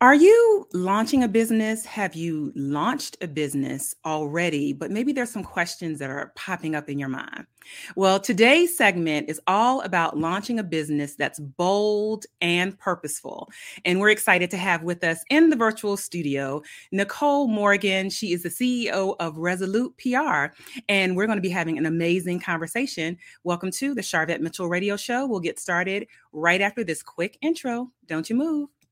Are you launching a business? Have you launched a business already? But maybe there's some questions that are popping up in your mind. Well, today's segment is all about launching a business that's bold and purposeful. And we're excited to have with us in the virtual studio, Nicole Morgan. She is the CEO of Resolute PR, and we're going to be having an amazing conversation. Welcome to the Sharvette Mitchell Radio Show. We'll get started right after this quick intro. Don't you move.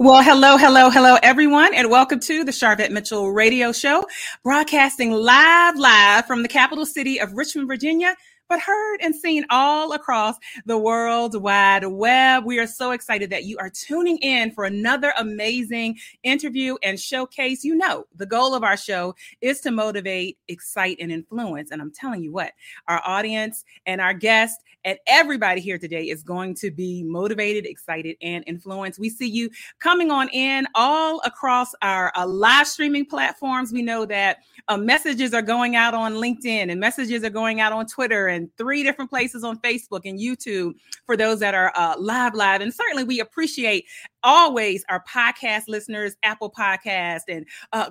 Well, hello, everyone, and welcome to the Sharvette Mitchell Radio Show, broadcasting live from the capital city of Richmond, Virginia, but heard and seen all across the world wide web. We are so excited that you are tuning in for another amazing interview and showcase. You know, the goal of our show is to motivate, excite, and influence. And I'm telling you what, our audience and our guests and everybody here today is going to be motivated, excited, and influenced. We see you coming on in all across our live streaming platforms. We know that messages are going out on LinkedIn, and messages are going out on Twitter, and 3 different places on Facebook and YouTube for those that are live. And certainly we appreciate always our podcast listeners, Apple Podcast and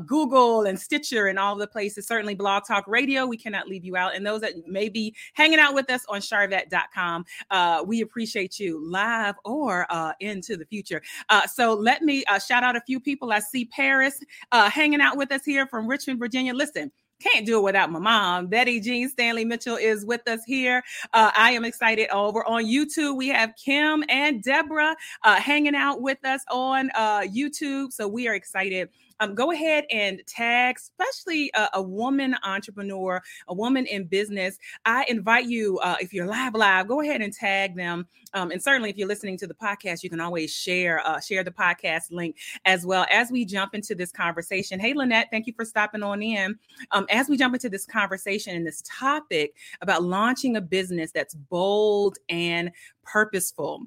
Google and Stitcher and all the places, certainly Blog Talk Radio. We cannot leave you out. And those that may be hanging out with us on Sharvette.com, we appreciate you live or into the future. So let me shout out a few people. I see Paris hanging out with us here from Richmond, Virginia. Listen, can't do it without my mom. Betty Jean Stanley Mitchell is with us here. I am excited. Over on YouTube, we have Kim and Deborah hanging out with us on YouTube. So we are excited. Go ahead and tag, especially a woman entrepreneur, a woman in business. I invite you, if you're live, go ahead and tag them. And certainly if you're listening to the podcast, you can always share the podcast link as well as we jump into this conversation. Hey, Lynette, thank you for stopping on in. As we jump into this conversation and this topic about launching a business that's bold and purposeful.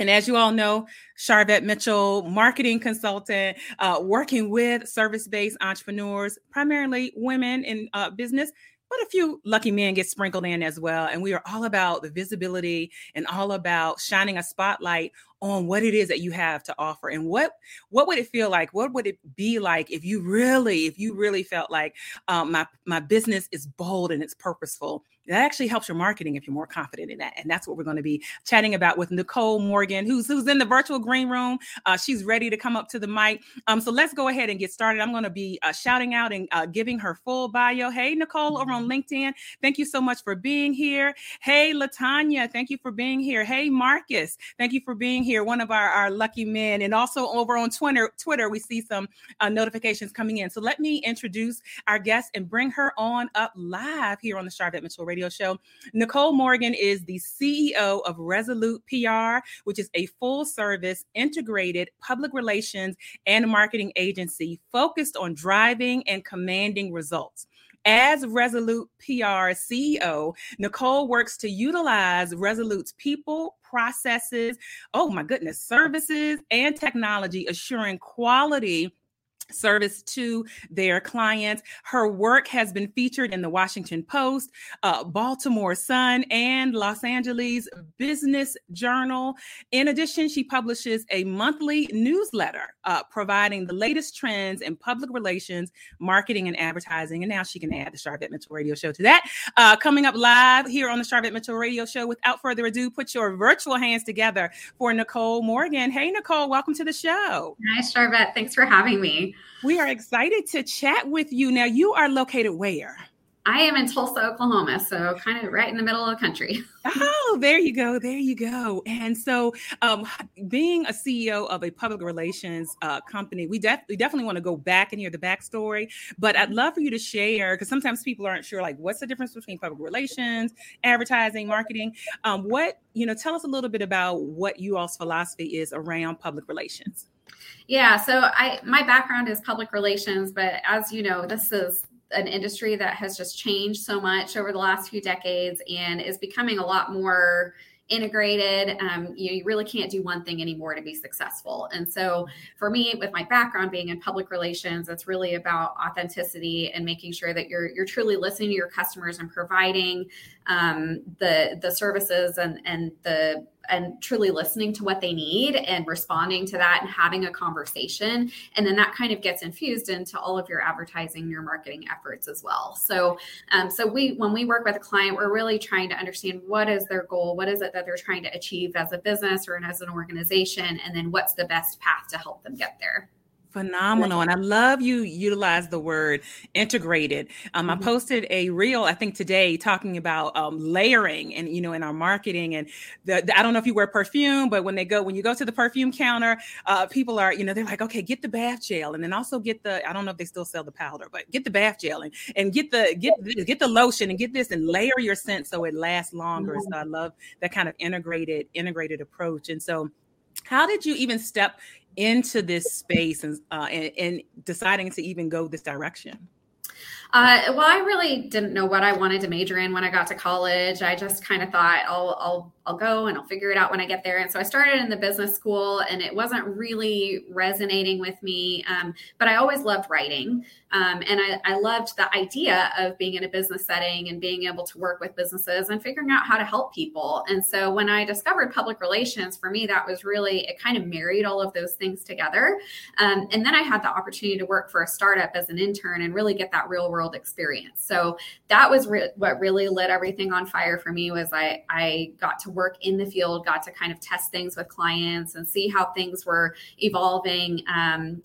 And as you all know, Sharvette Mitchell, marketing consultant, working with service-based entrepreneurs, primarily women in business, but a few lucky men get sprinkled in as well. And we are all about the visibility and all about shining a spotlight on what it is that you have to offer. And what would it feel like? What would it be like if you really felt like my business is bold and it's purposeful? That actually helps your marketing if you're more confident in that. And that's what we're going to be chatting about with Nicole Morgan, who's in the virtual green room. She's ready to come up to the mic. So let's go ahead and get started. I'm going to be shouting out and giving her full bio. Hey, Nicole, over on LinkedIn. Thank you so much for being here. Hey, LaTanya, thank you for being here. Hey, Marcus, thank you for being here, one of our lucky men. And also over on Twitter, we see some notifications coming in. So let me introduce our guest and bring her on up live here on the Sharvette Mitchell Radio Show. Nicole Morgan is the CEO of Resolute PR, which is a full-service, integrated public relations and marketing agency focused on driving and commanding results. As Resolute PR CEO, Nicole works to utilize Resolute's people, processes, services, and technology, assuring quality service to their clients. Her work has been featured in the Washington Post, Baltimore Sun, and Los Angeles Business Journal. In addition, she publishes a monthly newsletter providing the latest trends in public relations, marketing, and advertising. And now she can add the Sharvette Mitchell Radio Show to that. Coming up live here on the Sharvette Mitchell Radio Show, without further ado, put your virtual hands together for Nicole Morgan. Hey, Nicole, welcome to the show. Hi, Sharvette. Thanks for having me. We are excited to chat with you. Now, you are located where? I am in Tulsa, Oklahoma, so kind of right in the middle of the country. Oh, there you go. And so being a CEO of a public relations company, we definitely want to go back and hear the backstory, but I'd love for you to share, because sometimes people aren't sure, like, what's the difference between public relations, advertising, marketing? Tell us a little bit about what you all's philosophy is around public relations. Yeah, so my background is public relations, but as you know, this is an industry that has just changed so much over the last few decades and is becoming a lot more integrated. You really can't do one thing anymore to be successful. And so for me, with my background being in public relations, it's really about authenticity and making sure that you're truly listening to your customers and providing the services and truly listening to what they need and responding to that and having a conversation. And then that kind of gets infused into all of your advertising, your marketing efforts as well. So when we work with a client, we're really trying to understand what is their goal, what is it that they're trying to achieve as a business or as an organization, and then what's the best path to help them get there. Phenomenal. And I love you utilize the word integrated. I posted a reel, I think today, talking about layering and, in our marketing and I don't know if you wear perfume, but when you go to the perfume counter, people are, they're like, okay, get the bath gel. And then also get I don't know if they still sell the powder, but get the bath gel and get the lotion and get this and layer your scent so it lasts longer. Mm-hmm. So I love that kind of integrated approach. And so how did you even step into this space and deciding to even go this direction? Well, I really didn't know what I wanted to major in when I got to college. I just kind of thought I'll go and I'll figure it out when I get there. And so I started in the business school and it wasn't really resonating with me. But I always loved writing. And I loved the idea of being in a business setting and being able to work with businesses and figuring out how to help people. And so when I discovered public relations, for me, that was really, it kind of married all of those things together. And then I had the opportunity to work for a startup as an intern and really get that real world experience. So that was what really lit everything on fire for me was I got to work in the field, got to kind of test things with clients and see how things were evolving, and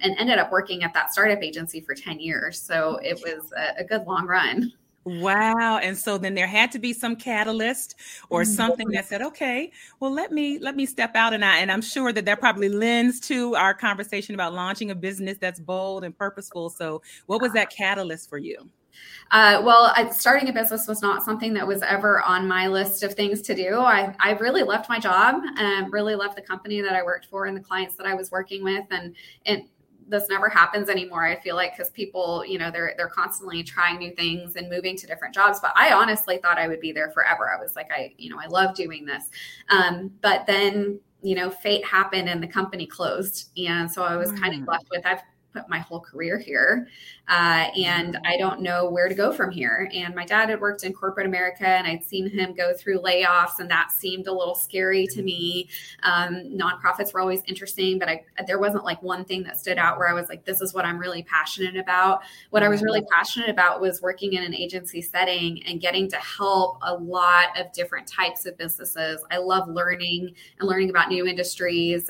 ended up working at that startup agency for 10 years. So it was a good long run. Wow. And so then there had to be some catalyst or something that said, okay, well, let me step out. And I'm sure that probably lends to our conversation about launching a business that's bold and purposeful. So what was that catalyst for you? Starting a business was not something that was ever on my list of things to do. I really loved my job, really loved the company that I worked for and the clients that I was working with. And this never happens anymore, I feel like, because people, they're constantly trying new things and moving to different jobs. But I honestly thought I would be there forever. I was like, I love doing this. But then, fate happened and the company closed. And so I was kind of left with, I've put my whole career here. And I don't know where to go from here. And my dad had worked in corporate America and I'd seen him go through layoffs and that seemed a little scary to me. Nonprofits were always interesting, but there wasn't like one thing that stood out where I was like, this is what I'm really passionate about. What I was really passionate about was working in an agency setting and getting to help a lot of different types of businesses. I love learning and learning about new industries.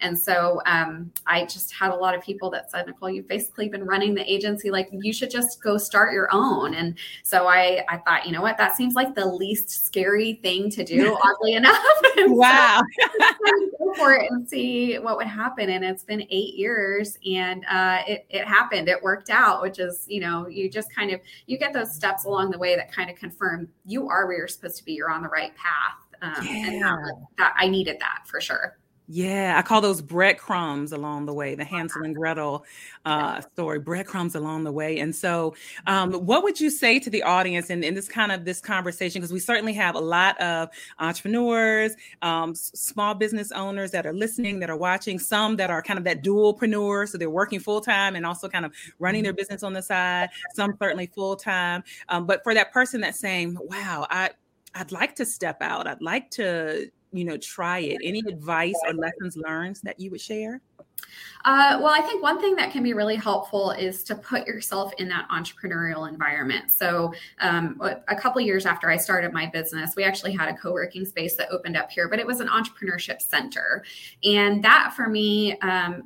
And so I just had a lot of people that said, Nicole, you've basically been running the agency, like you should just go start your own. And so I thought, you know what, that seems like the least scary thing to do, oddly enough. Wow. So go for it and see what would happen. And it's been 8 years and it happened. It worked out, which is, you just kind of, you get those steps along the way that kind of confirm you are where you're supposed to be. You're on the right path. And that I needed that for sure. Yeah, I call those breadcrumbs along the way, the Hansel and Gretel story, breadcrumbs along the way. And so what would you say to the audience in this kind of this conversation? Because we certainly have a lot of entrepreneurs, small business owners that are listening, that are watching, some that are kind of that dualpreneur. So they're working full time and also kind of running their business on the side, some certainly full time. But for that person that's saying, wow, I'd like to step out. I'd like to try it. Any advice or lessons learned that you would share? I think one thing that can be really helpful is to put yourself in that entrepreneurial environment. So a couple of years after I started my business, we actually had a co-working space that opened up here, but it was an entrepreneurship center. And that for me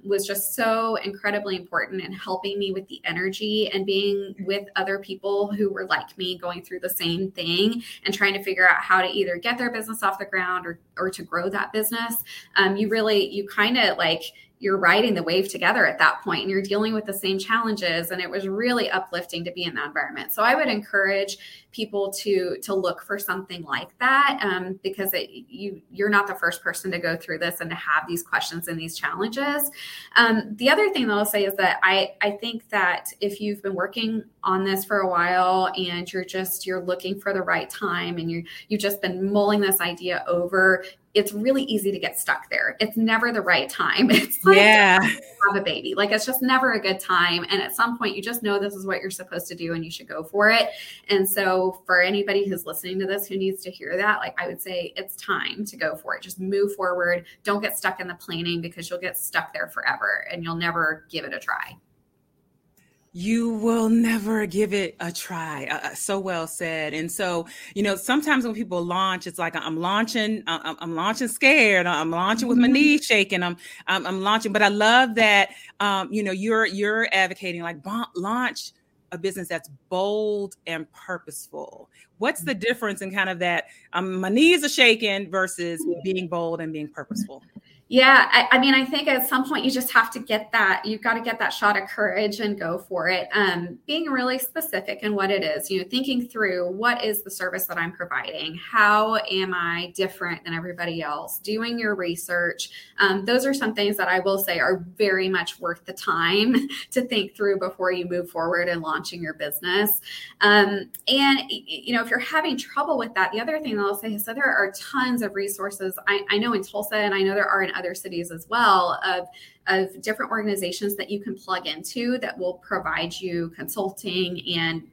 was just so incredibly important in helping me with the energy and being with other people who were like me going through the same thing and trying to figure out how to either get their business off the ground or to grow that business. You kind of like, you're riding the wave together at that point and you're dealing with the same challenges. And it was really uplifting to be in that environment. So I would encourage people to look for something like that, because you're not the first person to go through this and to have these questions and these challenges. The other thing that I'll say is that I think that if you've been working on this for a while and you're looking for the right time and you've just been mulling this idea over, it's really easy to get stuck there. It's never the right time. It's like have a baby. Like, it's just never a good time. And at some point you just know this is what you're supposed to do and you should go for it. And so for anybody who's listening to this, who needs to hear that, like, I would say it's time to go for it. Just move forward. Don't get stuck in the planning, because you'll get stuck there forever and you'll never give it a try. You will never give it a try. So well said. And so, sometimes when people launch, it's like, I'm launching scared. I'm launching with my knees shaking. I'm launching. But I love that, you're advocating, like, launch a business that's bold and purposeful. What's the difference in kind of that, my knees are shaking, versus being bold and being purposeful? Yeah. I think at some point you just have to get that. You've got to get that shot of courage and go for it. Being really specific in what it is, thinking through, what is the service that I'm providing? How am I different than everybody else? Doing your research. Those are some things that I will say are very much worth the time to think through before you move forward in launching your business. And if you're having trouble with that, the other thing that I'll say is that there are tons of resources. I know in Tulsa, and I know there are in other cities as well, of different organizations that you can plug into that will provide you consulting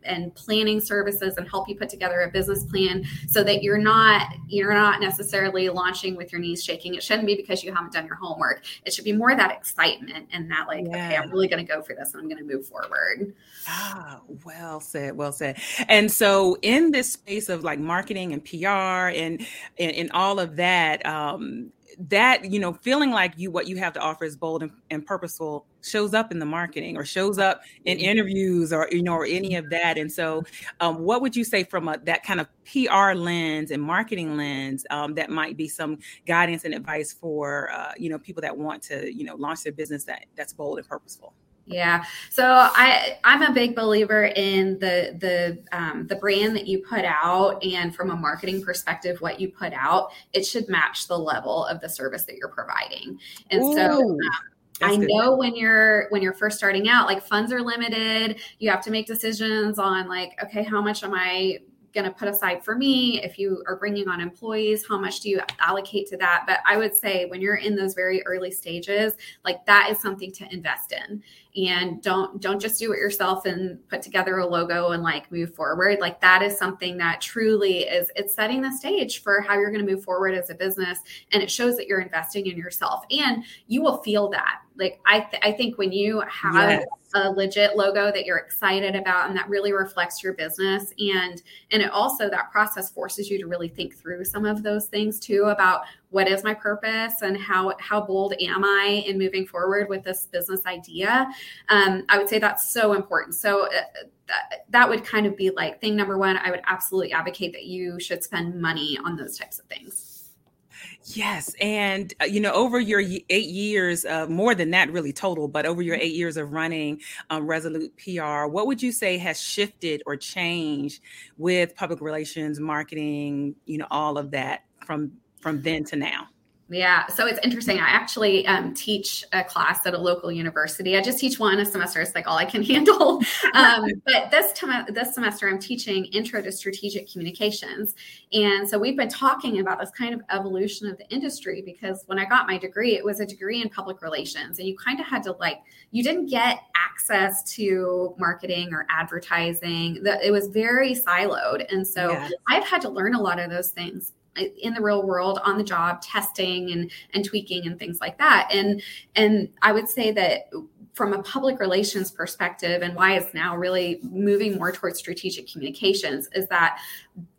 and planning services and help you put together a business plan, so that you're not necessarily launching with your knees shaking. It shouldn't be because you haven't done your homework. It should be more that excitement and that, like, okay, I'm really going to go for this and I'm going to move forward. Ah, well said, well said. And so in this space of, like, marketing and PR and all of that, that, feeling like what you have to offer is bold and purposeful shows up in the marketing, or shows up in interviews, or, or any of that. And so what would you say from that kind of PR lens and marketing lens, that might be some guidance and advice for, people that want to, launch their business that's bold and purposeful? Yeah. So I'm a big believer in the brand that you put out, and from a marketing perspective, what you put out, it should match the level of the service that you're providing. And I know when you're first starting out, like, funds are limited. You have to make decisions on, like, okay, how much am I going to put aside for me? If you are bringing on employees, how much do you allocate to that? But I would say when you're in those very early stages, like, that is something to invest in, and don't just do it yourself and put together a logo and, like, move forward. Like, that is something that truly it's setting the stage for how you're going to move forward as a business. And it shows that you're investing in yourself, and you will feel that. Like, I think when you have a legit logo that you're excited about, and that really reflects your business, and it also, that process forces you to really think through some of those things too, about what is my purpose and how bold am I in moving forward with this business idea. I would say that's so important. So that would kind of be, like, thing number one. I would absolutely advocate that you should spend money on those types of things. Yes. And, over your 8 years, more than that really total, but over your 8 years of running Resolute PR, what would you say has shifted or changed with public relations, marketing, all of that from then to now? Yeah. So it's interesting. I actually teach a class at a local university. I just teach one a semester. It's like all I can handle. But this semester, I'm teaching Intro to Strategic Communications. And so we've been talking about this kind of evolution of the industry, because when I got my degree, it was a degree in public relations. And you kind of had to, like, you didn't get access to marketing or advertising. It was very siloed. And so I've had to learn a lot of those things in the real world, on the job, testing and tweaking and things like that. And I would say that from a public relations perspective, and why it's now really moving more towards strategic communications, is that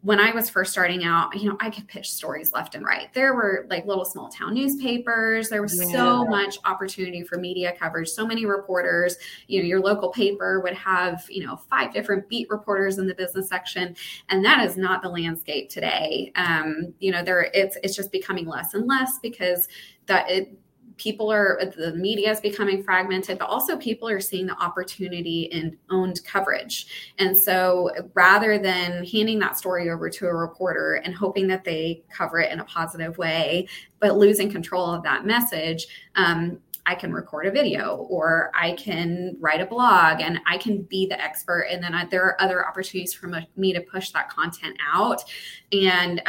when I was first starting out, I could pitch stories left and right. There were, like, little small town newspapers. There was so much opportunity for media coverage. So many reporters, your local paper would have, 5 different beat reporters in the business section. And that is not the landscape today. It's just becoming less and less, because people are, the media is becoming fragmented, but also people are seeing the opportunity in owned coverage. And so rather than handing that story over to a reporter and hoping that they cover it in a positive way, but losing control of that message, I can record a video, or I can write a blog, and I can be the expert. And then there are other opportunities for me to push that content out. And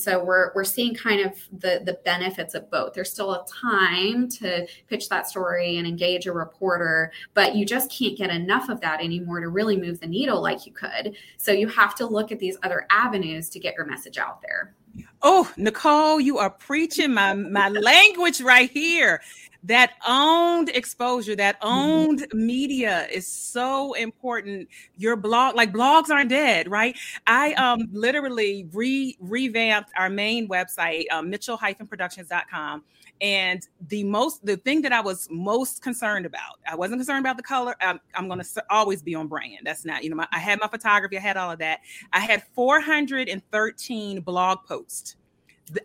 so we're seeing kind of the benefits of both. There's still a time to pitch that story and engage a reporter, but you just can't get enough of that anymore to really move the needle like you could. So you have to look at these other avenues to get your message out there. Oh, Nicole, you are preaching my language right here. That owned exposure, that owned media is so important. Your blog, like blogs aren't dead, right? I literally revamped our main website, mitchell-productions.com. And the thing that I was most concerned about, I wasn't concerned about the color. I'm going to always be on brand. That's not, I had my photography, I had all of that. I had 413 blog posts.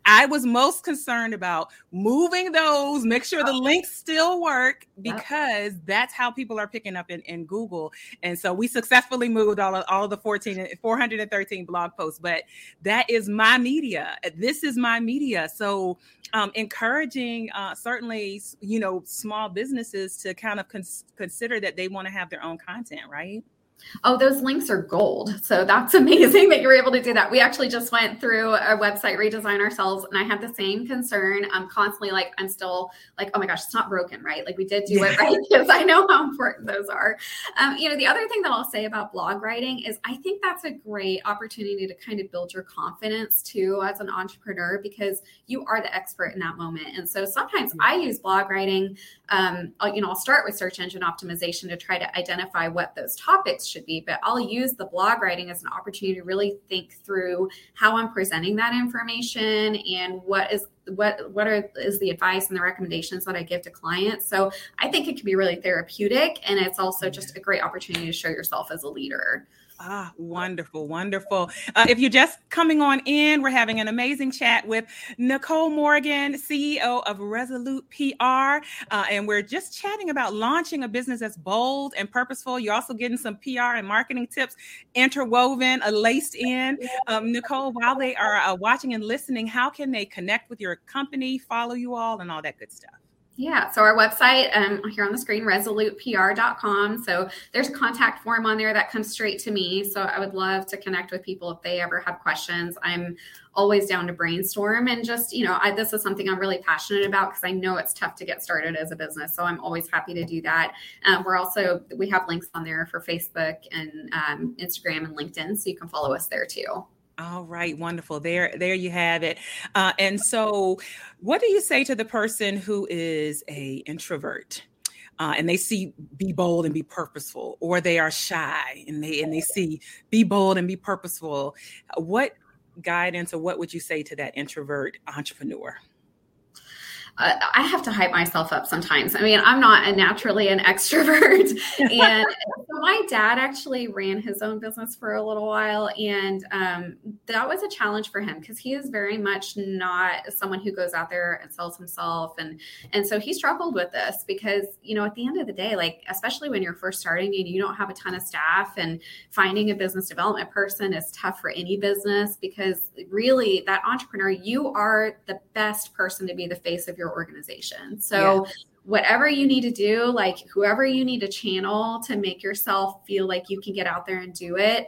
I was most concerned about moving those, make sure the links still work, because that's how people are picking up in Google. And so we successfully moved all of the 413 blog posts, but that is my media. This is my media. So encouraging certainly, small businesses to kind of consider that they want to have their own content, right? Oh, those links are gold. So that's amazing that you were able to do that. We actually just went through a website redesign ourselves, and I had the same concern. I'm constantly like, I'm still like, oh my gosh, it's not broken, right? Like we did do it right, because I know how important those are. The other thing that I'll say about blog writing is I think that's a great opportunity to kind of build your confidence too as an entrepreneur, because you are the expert in that moment. And so sometimes I use blog writing. I'll start with search engine optimization to try to identify what those topics should be, but I'll use the blog writing as an opportunity to really think through how I'm presenting that information and what is the advice and the recommendations that I give to clients. So I think it can be really therapeutic, and it's also just a great opportunity to show yourself as a leader. Ah, wonderful, wonderful. If you're just coming on in, we're having an amazing chat with Nicole Morgan, CEO of Resolute PR. And we're just chatting about launching a business that's bold and purposeful. You're also getting some PR and marketing tips interwoven, laced in. Nicole, while they are watching and listening, how can they connect with your company, follow you all, and all that good stuff? Yeah. So our website here on the screen, resolutepr.com. So there's a contact form on there that comes straight to me. So I would love to connect with people if they ever have questions. I'm always down to brainstorm and just, this is something I'm really passionate about because I know it's tough to get started as a business. So I'm always happy to do that. We have links on there for Facebook and Instagram and LinkedIn. So you can follow us there too. All right. Wonderful. There you have it. And so what do you say to the person who is a introvert and they see be bold and be purposeful, or they are shy and they see be bold and be purposeful? What guidance or what would you say to that introvert entrepreneur? I have to hype myself up sometimes. I mean, I'm not naturally an extrovert. And my dad actually ran his own business for a little while. And that was a challenge for him because he is very much not someone who goes out there and sells himself. And so he struggled with this because, at the end of the day, like, especially when you're first starting and you don't have a ton of staff, and finding a business development person is tough for any business, because really that entrepreneur, you are the best person to be the face of your organization. So whatever you need to do, like whoever you need to channel to make yourself feel like you can get out there and do it.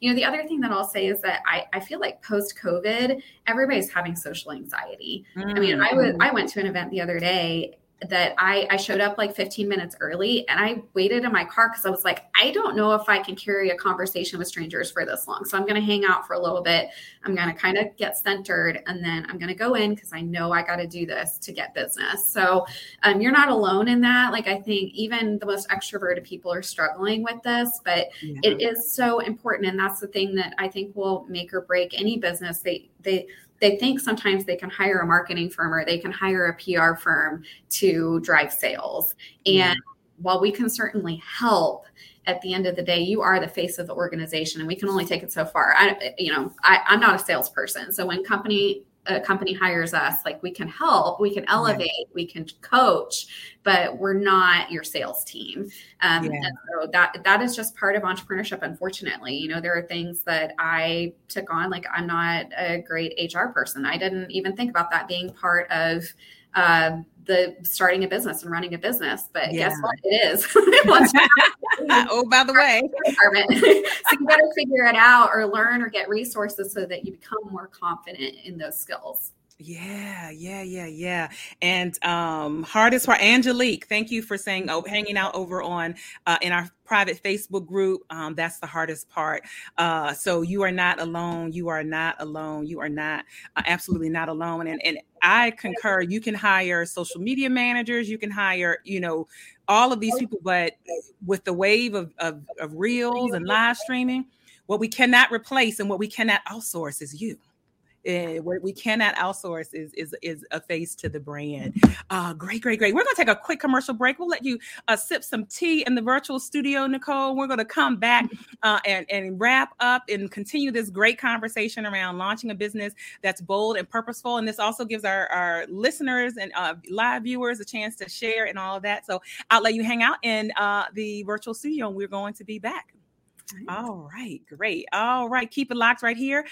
The other thing that I'll say is that I feel like post-COVID, everybody's having social anxiety. Mm. I mean, I went to an event the other day that I showed up like 15 minutes early, and I waited in my car because I was like, I don't know if I can carry a conversation with strangers for this long. So I'm going to hang out for a little bit. I'm going to kind of get centered, and then I'm going to go in because I know I got to do this to get business. So you're not alone in that. Like, I think even the most extroverted people are struggling with this, but it is so important. And that's the thing that I think will make or break any business. They think sometimes they can hire a marketing firm or they can hire a PR firm to drive sales. And while we can certainly help, at the end of the day, you are the face of the organization, and we can only take it so far. I'm not a salesperson. So when company a company hires us, like we can help, we can elevate, we can coach, but we're not your sales team. And so that is just part of entrepreneurship. Unfortunately, you know, there are things that I took on, like I'm not a great HR person. I didn't even think about that being part of the starting a business and running a business, but guess what? It is. Oh, by the way, so you better figure it out or learn or get resources so that you become more confident in those skills. Yeah. And hardest part, Angelique, thank you for saying, hanging out over on in our private Facebook group. That's the hardest part. So you are not alone. You are not absolutely not alone. And I concur. You can hire social media managers. You can hire, you know, all of these people. But with the wave of reels and live streaming, what we cannot replace and what we cannot outsource is you. What we cannot outsource is a face to the brand. Great. We're going to take a quick commercial break. We'll let you sip some tea in the virtual studio, Nicole. We're going to come back and wrap up and continue this great conversation around launching a business that's bold and purposeful. And this also gives our listeners and live viewers a chance to share and all of that. So I'll let you hang out in the virtual studio, and we're going to be back. All right, great. All right, keep it locked right here.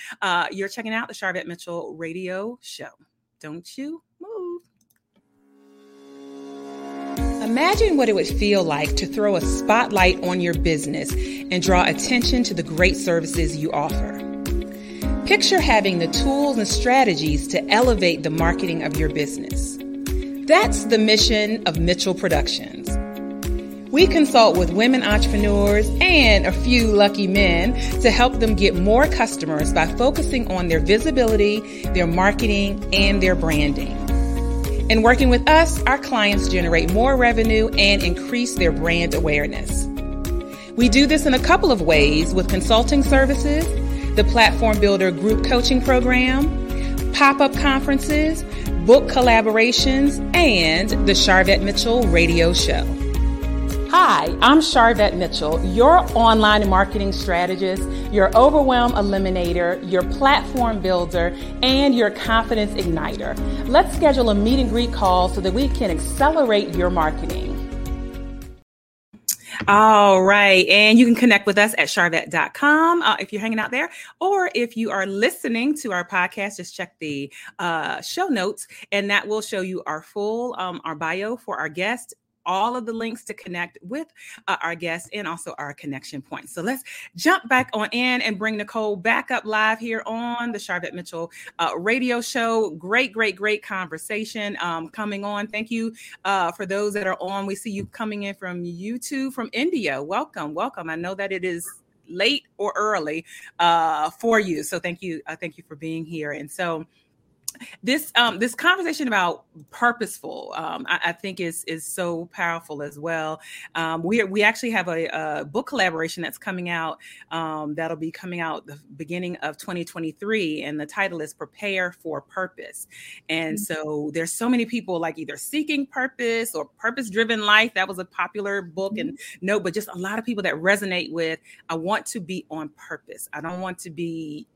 You're checking out the Sharvette Mitchell Radio Show. Don't you move. Imagine what it would feel like to throw a spotlight on your business and draw attention to the great services you offer. Picture having the tools and strategies to elevate the marketing of your business. That's the mission of Mitchell Productions. We consult with women entrepreneurs and a few lucky men to help them get more customers by focusing on their visibility, their marketing, and their branding. And working with us, our clients generate more revenue and increase their brand awareness. We do this in a couple of ways with consulting services, the Platform Builder group coaching program, pop-up conferences, book collaborations, and the Sharvette Mitchell Radio Show. Hi, I'm Sharvette Mitchell, your online marketing strategist, your overwhelm eliminator, your platform builder, and your confidence igniter. Let's schedule a meet and greet call so that we can accelerate your marketing. All right. And you can connect with us at sharvette.com if you're hanging out there, or if you are listening to our podcast, just check the show notes, and that will show you our full, our bio for our guest, all of the links to connect with our guests, and also our connection points. So let's jump back on in and bring Nicole back up live here on the Sharvette Mitchell Radio Show. Great conversation coming on. Thank you for those that are on. We see you coming in from YouTube, from India. Welcome. I know that it is late or early for you. So thank you for being here. And so this conversation about purposeful, I think is so powerful as well. We actually have a book collaboration that's coming out. That'll be coming out the beginning of 2023. And the title is Prepare for Purpose. And so there's so many people like either seeking purpose or purpose-driven life. That was a popular book but just a lot of people that resonate with, I want to be on purpose. I don't want to be,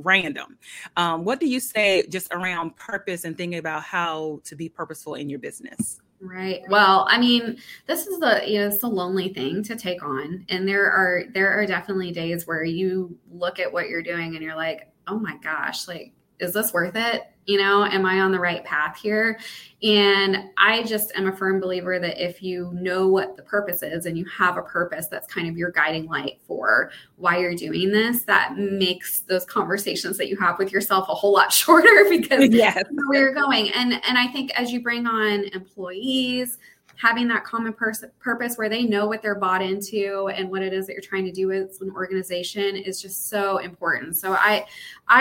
random. What do you say just around purpose and thinking about how to be purposeful in your business? Right. Well, I mean, this is it's a lonely thing to take on. And there are definitely days where you look at what you're doing and you're like, oh my gosh, like, is this worth it? You know, am I on the right path here? And I just am a firm believer that if you know what the purpose is and you have a purpose that's kind of your guiding light for why you're doing this, that makes those conversations that you have with yourself a whole lot shorter because you know where you're going. And I think as you bring on employees, having that common purpose where they know what they're bought into and what it is that you're trying to do as an organization is just so important. So I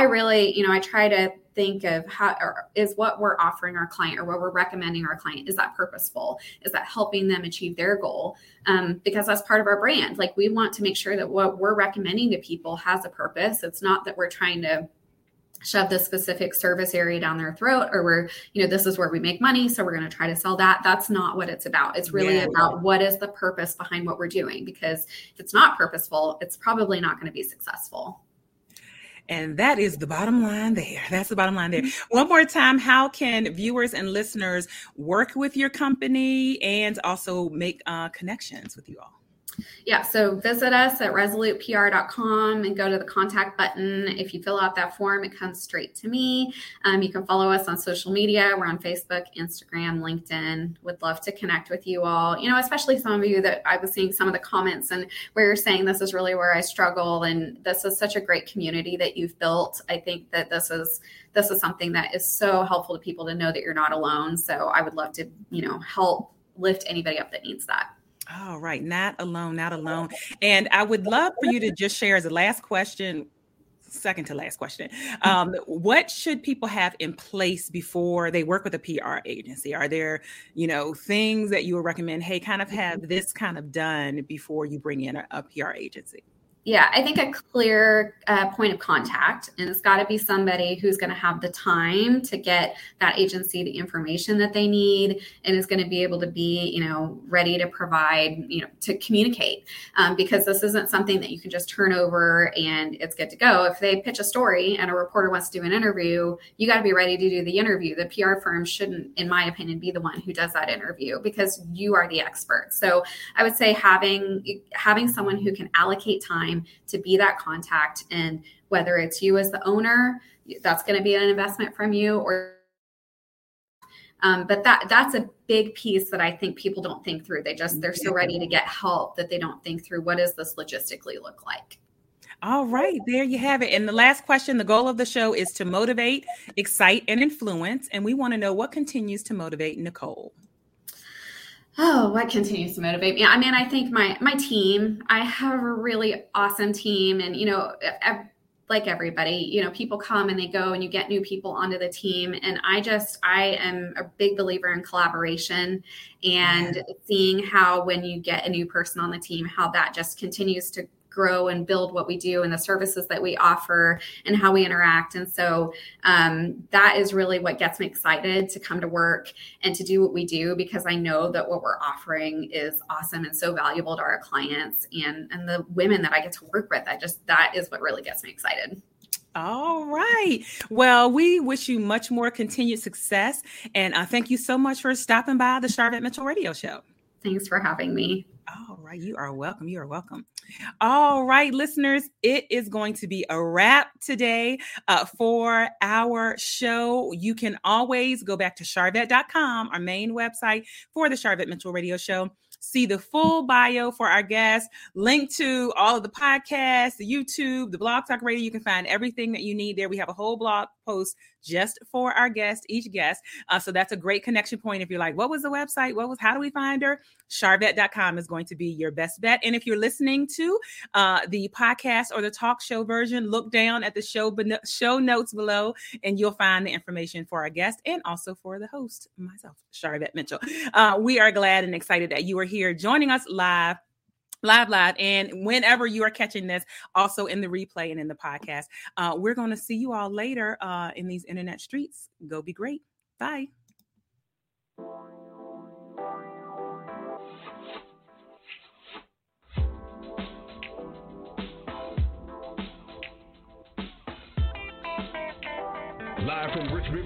really, I try to think of how is what we're offering our client or what we're recommending our client. Is that purposeful? Is that helping them achieve their goal? Because that's part of our brand. Like, we want to make sure that what we're recommending to people has a purpose. It's not that we're trying to shove this specific service area down their throat, or we're, this is where we make money, so we're going to try to sell that. That's not what it's about. It's really about what is the purpose behind what we're doing, because if it's not purposeful, it's probably not going to be successful. And that is the bottom line there. That's the bottom line there. One more time, how can viewers and listeners work with your company and also make connections with you all? Yeah, so visit us at resolutepr.com and go to the contact button. If you fill out that form, it comes straight to me. You can follow us on social media. We're on Facebook, Instagram, LinkedIn. Would love to connect with you all, you know, especially some of you that I was seeing some of the comments and where you're saying this is really where I struggle. And this is such a great community that you've built. I think that this is something that is so helpful to people to know that you're not alone. So I would love to, you know, help lift anybody up that needs that. All right. Not alone, not alone. And I would love for you to just share as a last question, second to last question. What should people have in place before they work with a PR agency? Are there, you know, things that you would recommend, hey, kind of have this kind of done before you bring in a PR agency? Yeah, I think a clear point of contact, and it's got to be somebody who's going to have the time to get that agency the information that they need, and is going to be able to be, you know, ready to provide, you know, to communicate, because this isn't something that you can just turn over and it's good to go. If they pitch a story and a reporter wants to do an interview, you got to be ready to do the interview. The PR firm shouldn't, in my opinion, be the one who does that interview because you are the expert. So I would say having someone who can allocate time to be that contact, and whether it's you as the owner, that's going to be an investment from you, or but that's a big piece that I think people don't think through. They're so ready to get help that they don't think through what does this logistically look like. All right, there you have it. And the last question, the goal of the show is to motivate, excite, and influence. And we want to know what continues to motivate Nicole. Oh, what continues to motivate me? I mean, I think my team, I have a really awesome team, and, you know, like everybody, you know, people come and they go and you get new people onto the team. And I am a big believer in collaboration and seeing how, when you get a new person on the team, how that just continues to grow and build what we do and the services that we offer and how we interact. And so that is really what gets me excited to come to work and to do what we do, because I know that what we're offering is awesome and so valuable to our clients and the women that I get to work with. That is what really gets me excited. All right. Well, we wish you much more continued success. And thank you so much for stopping by the Sharvette Mitchell Radio Show. Thanks for having me. All right. You are welcome. You are welcome. All right, listeners, it is going to be a wrap today for our show. You can always go back to Sharvette.com, our main website for the Sharvette Mitchell Radio Show. See the full bio for our guests, link to all of the podcasts, the YouTube, the Blog Talk Radio. You can find everything that you need there. We have a whole blog post just for our guest, each guest. So that's a great connection point. If you're like, what was the website? How do we find her? Sharvette.com is going to be your best bet. And if you're listening to the podcast or the talk show version, look down at the show notes below and you'll find the information for our guest and also for the host, myself, Sharvette Mitchell. We are glad and excited that you are here joining us live. And whenever you are catching this, also in the replay and in the podcast, we're going to see you all later in these internet streets. Go be great. Bye. Live from Richmond,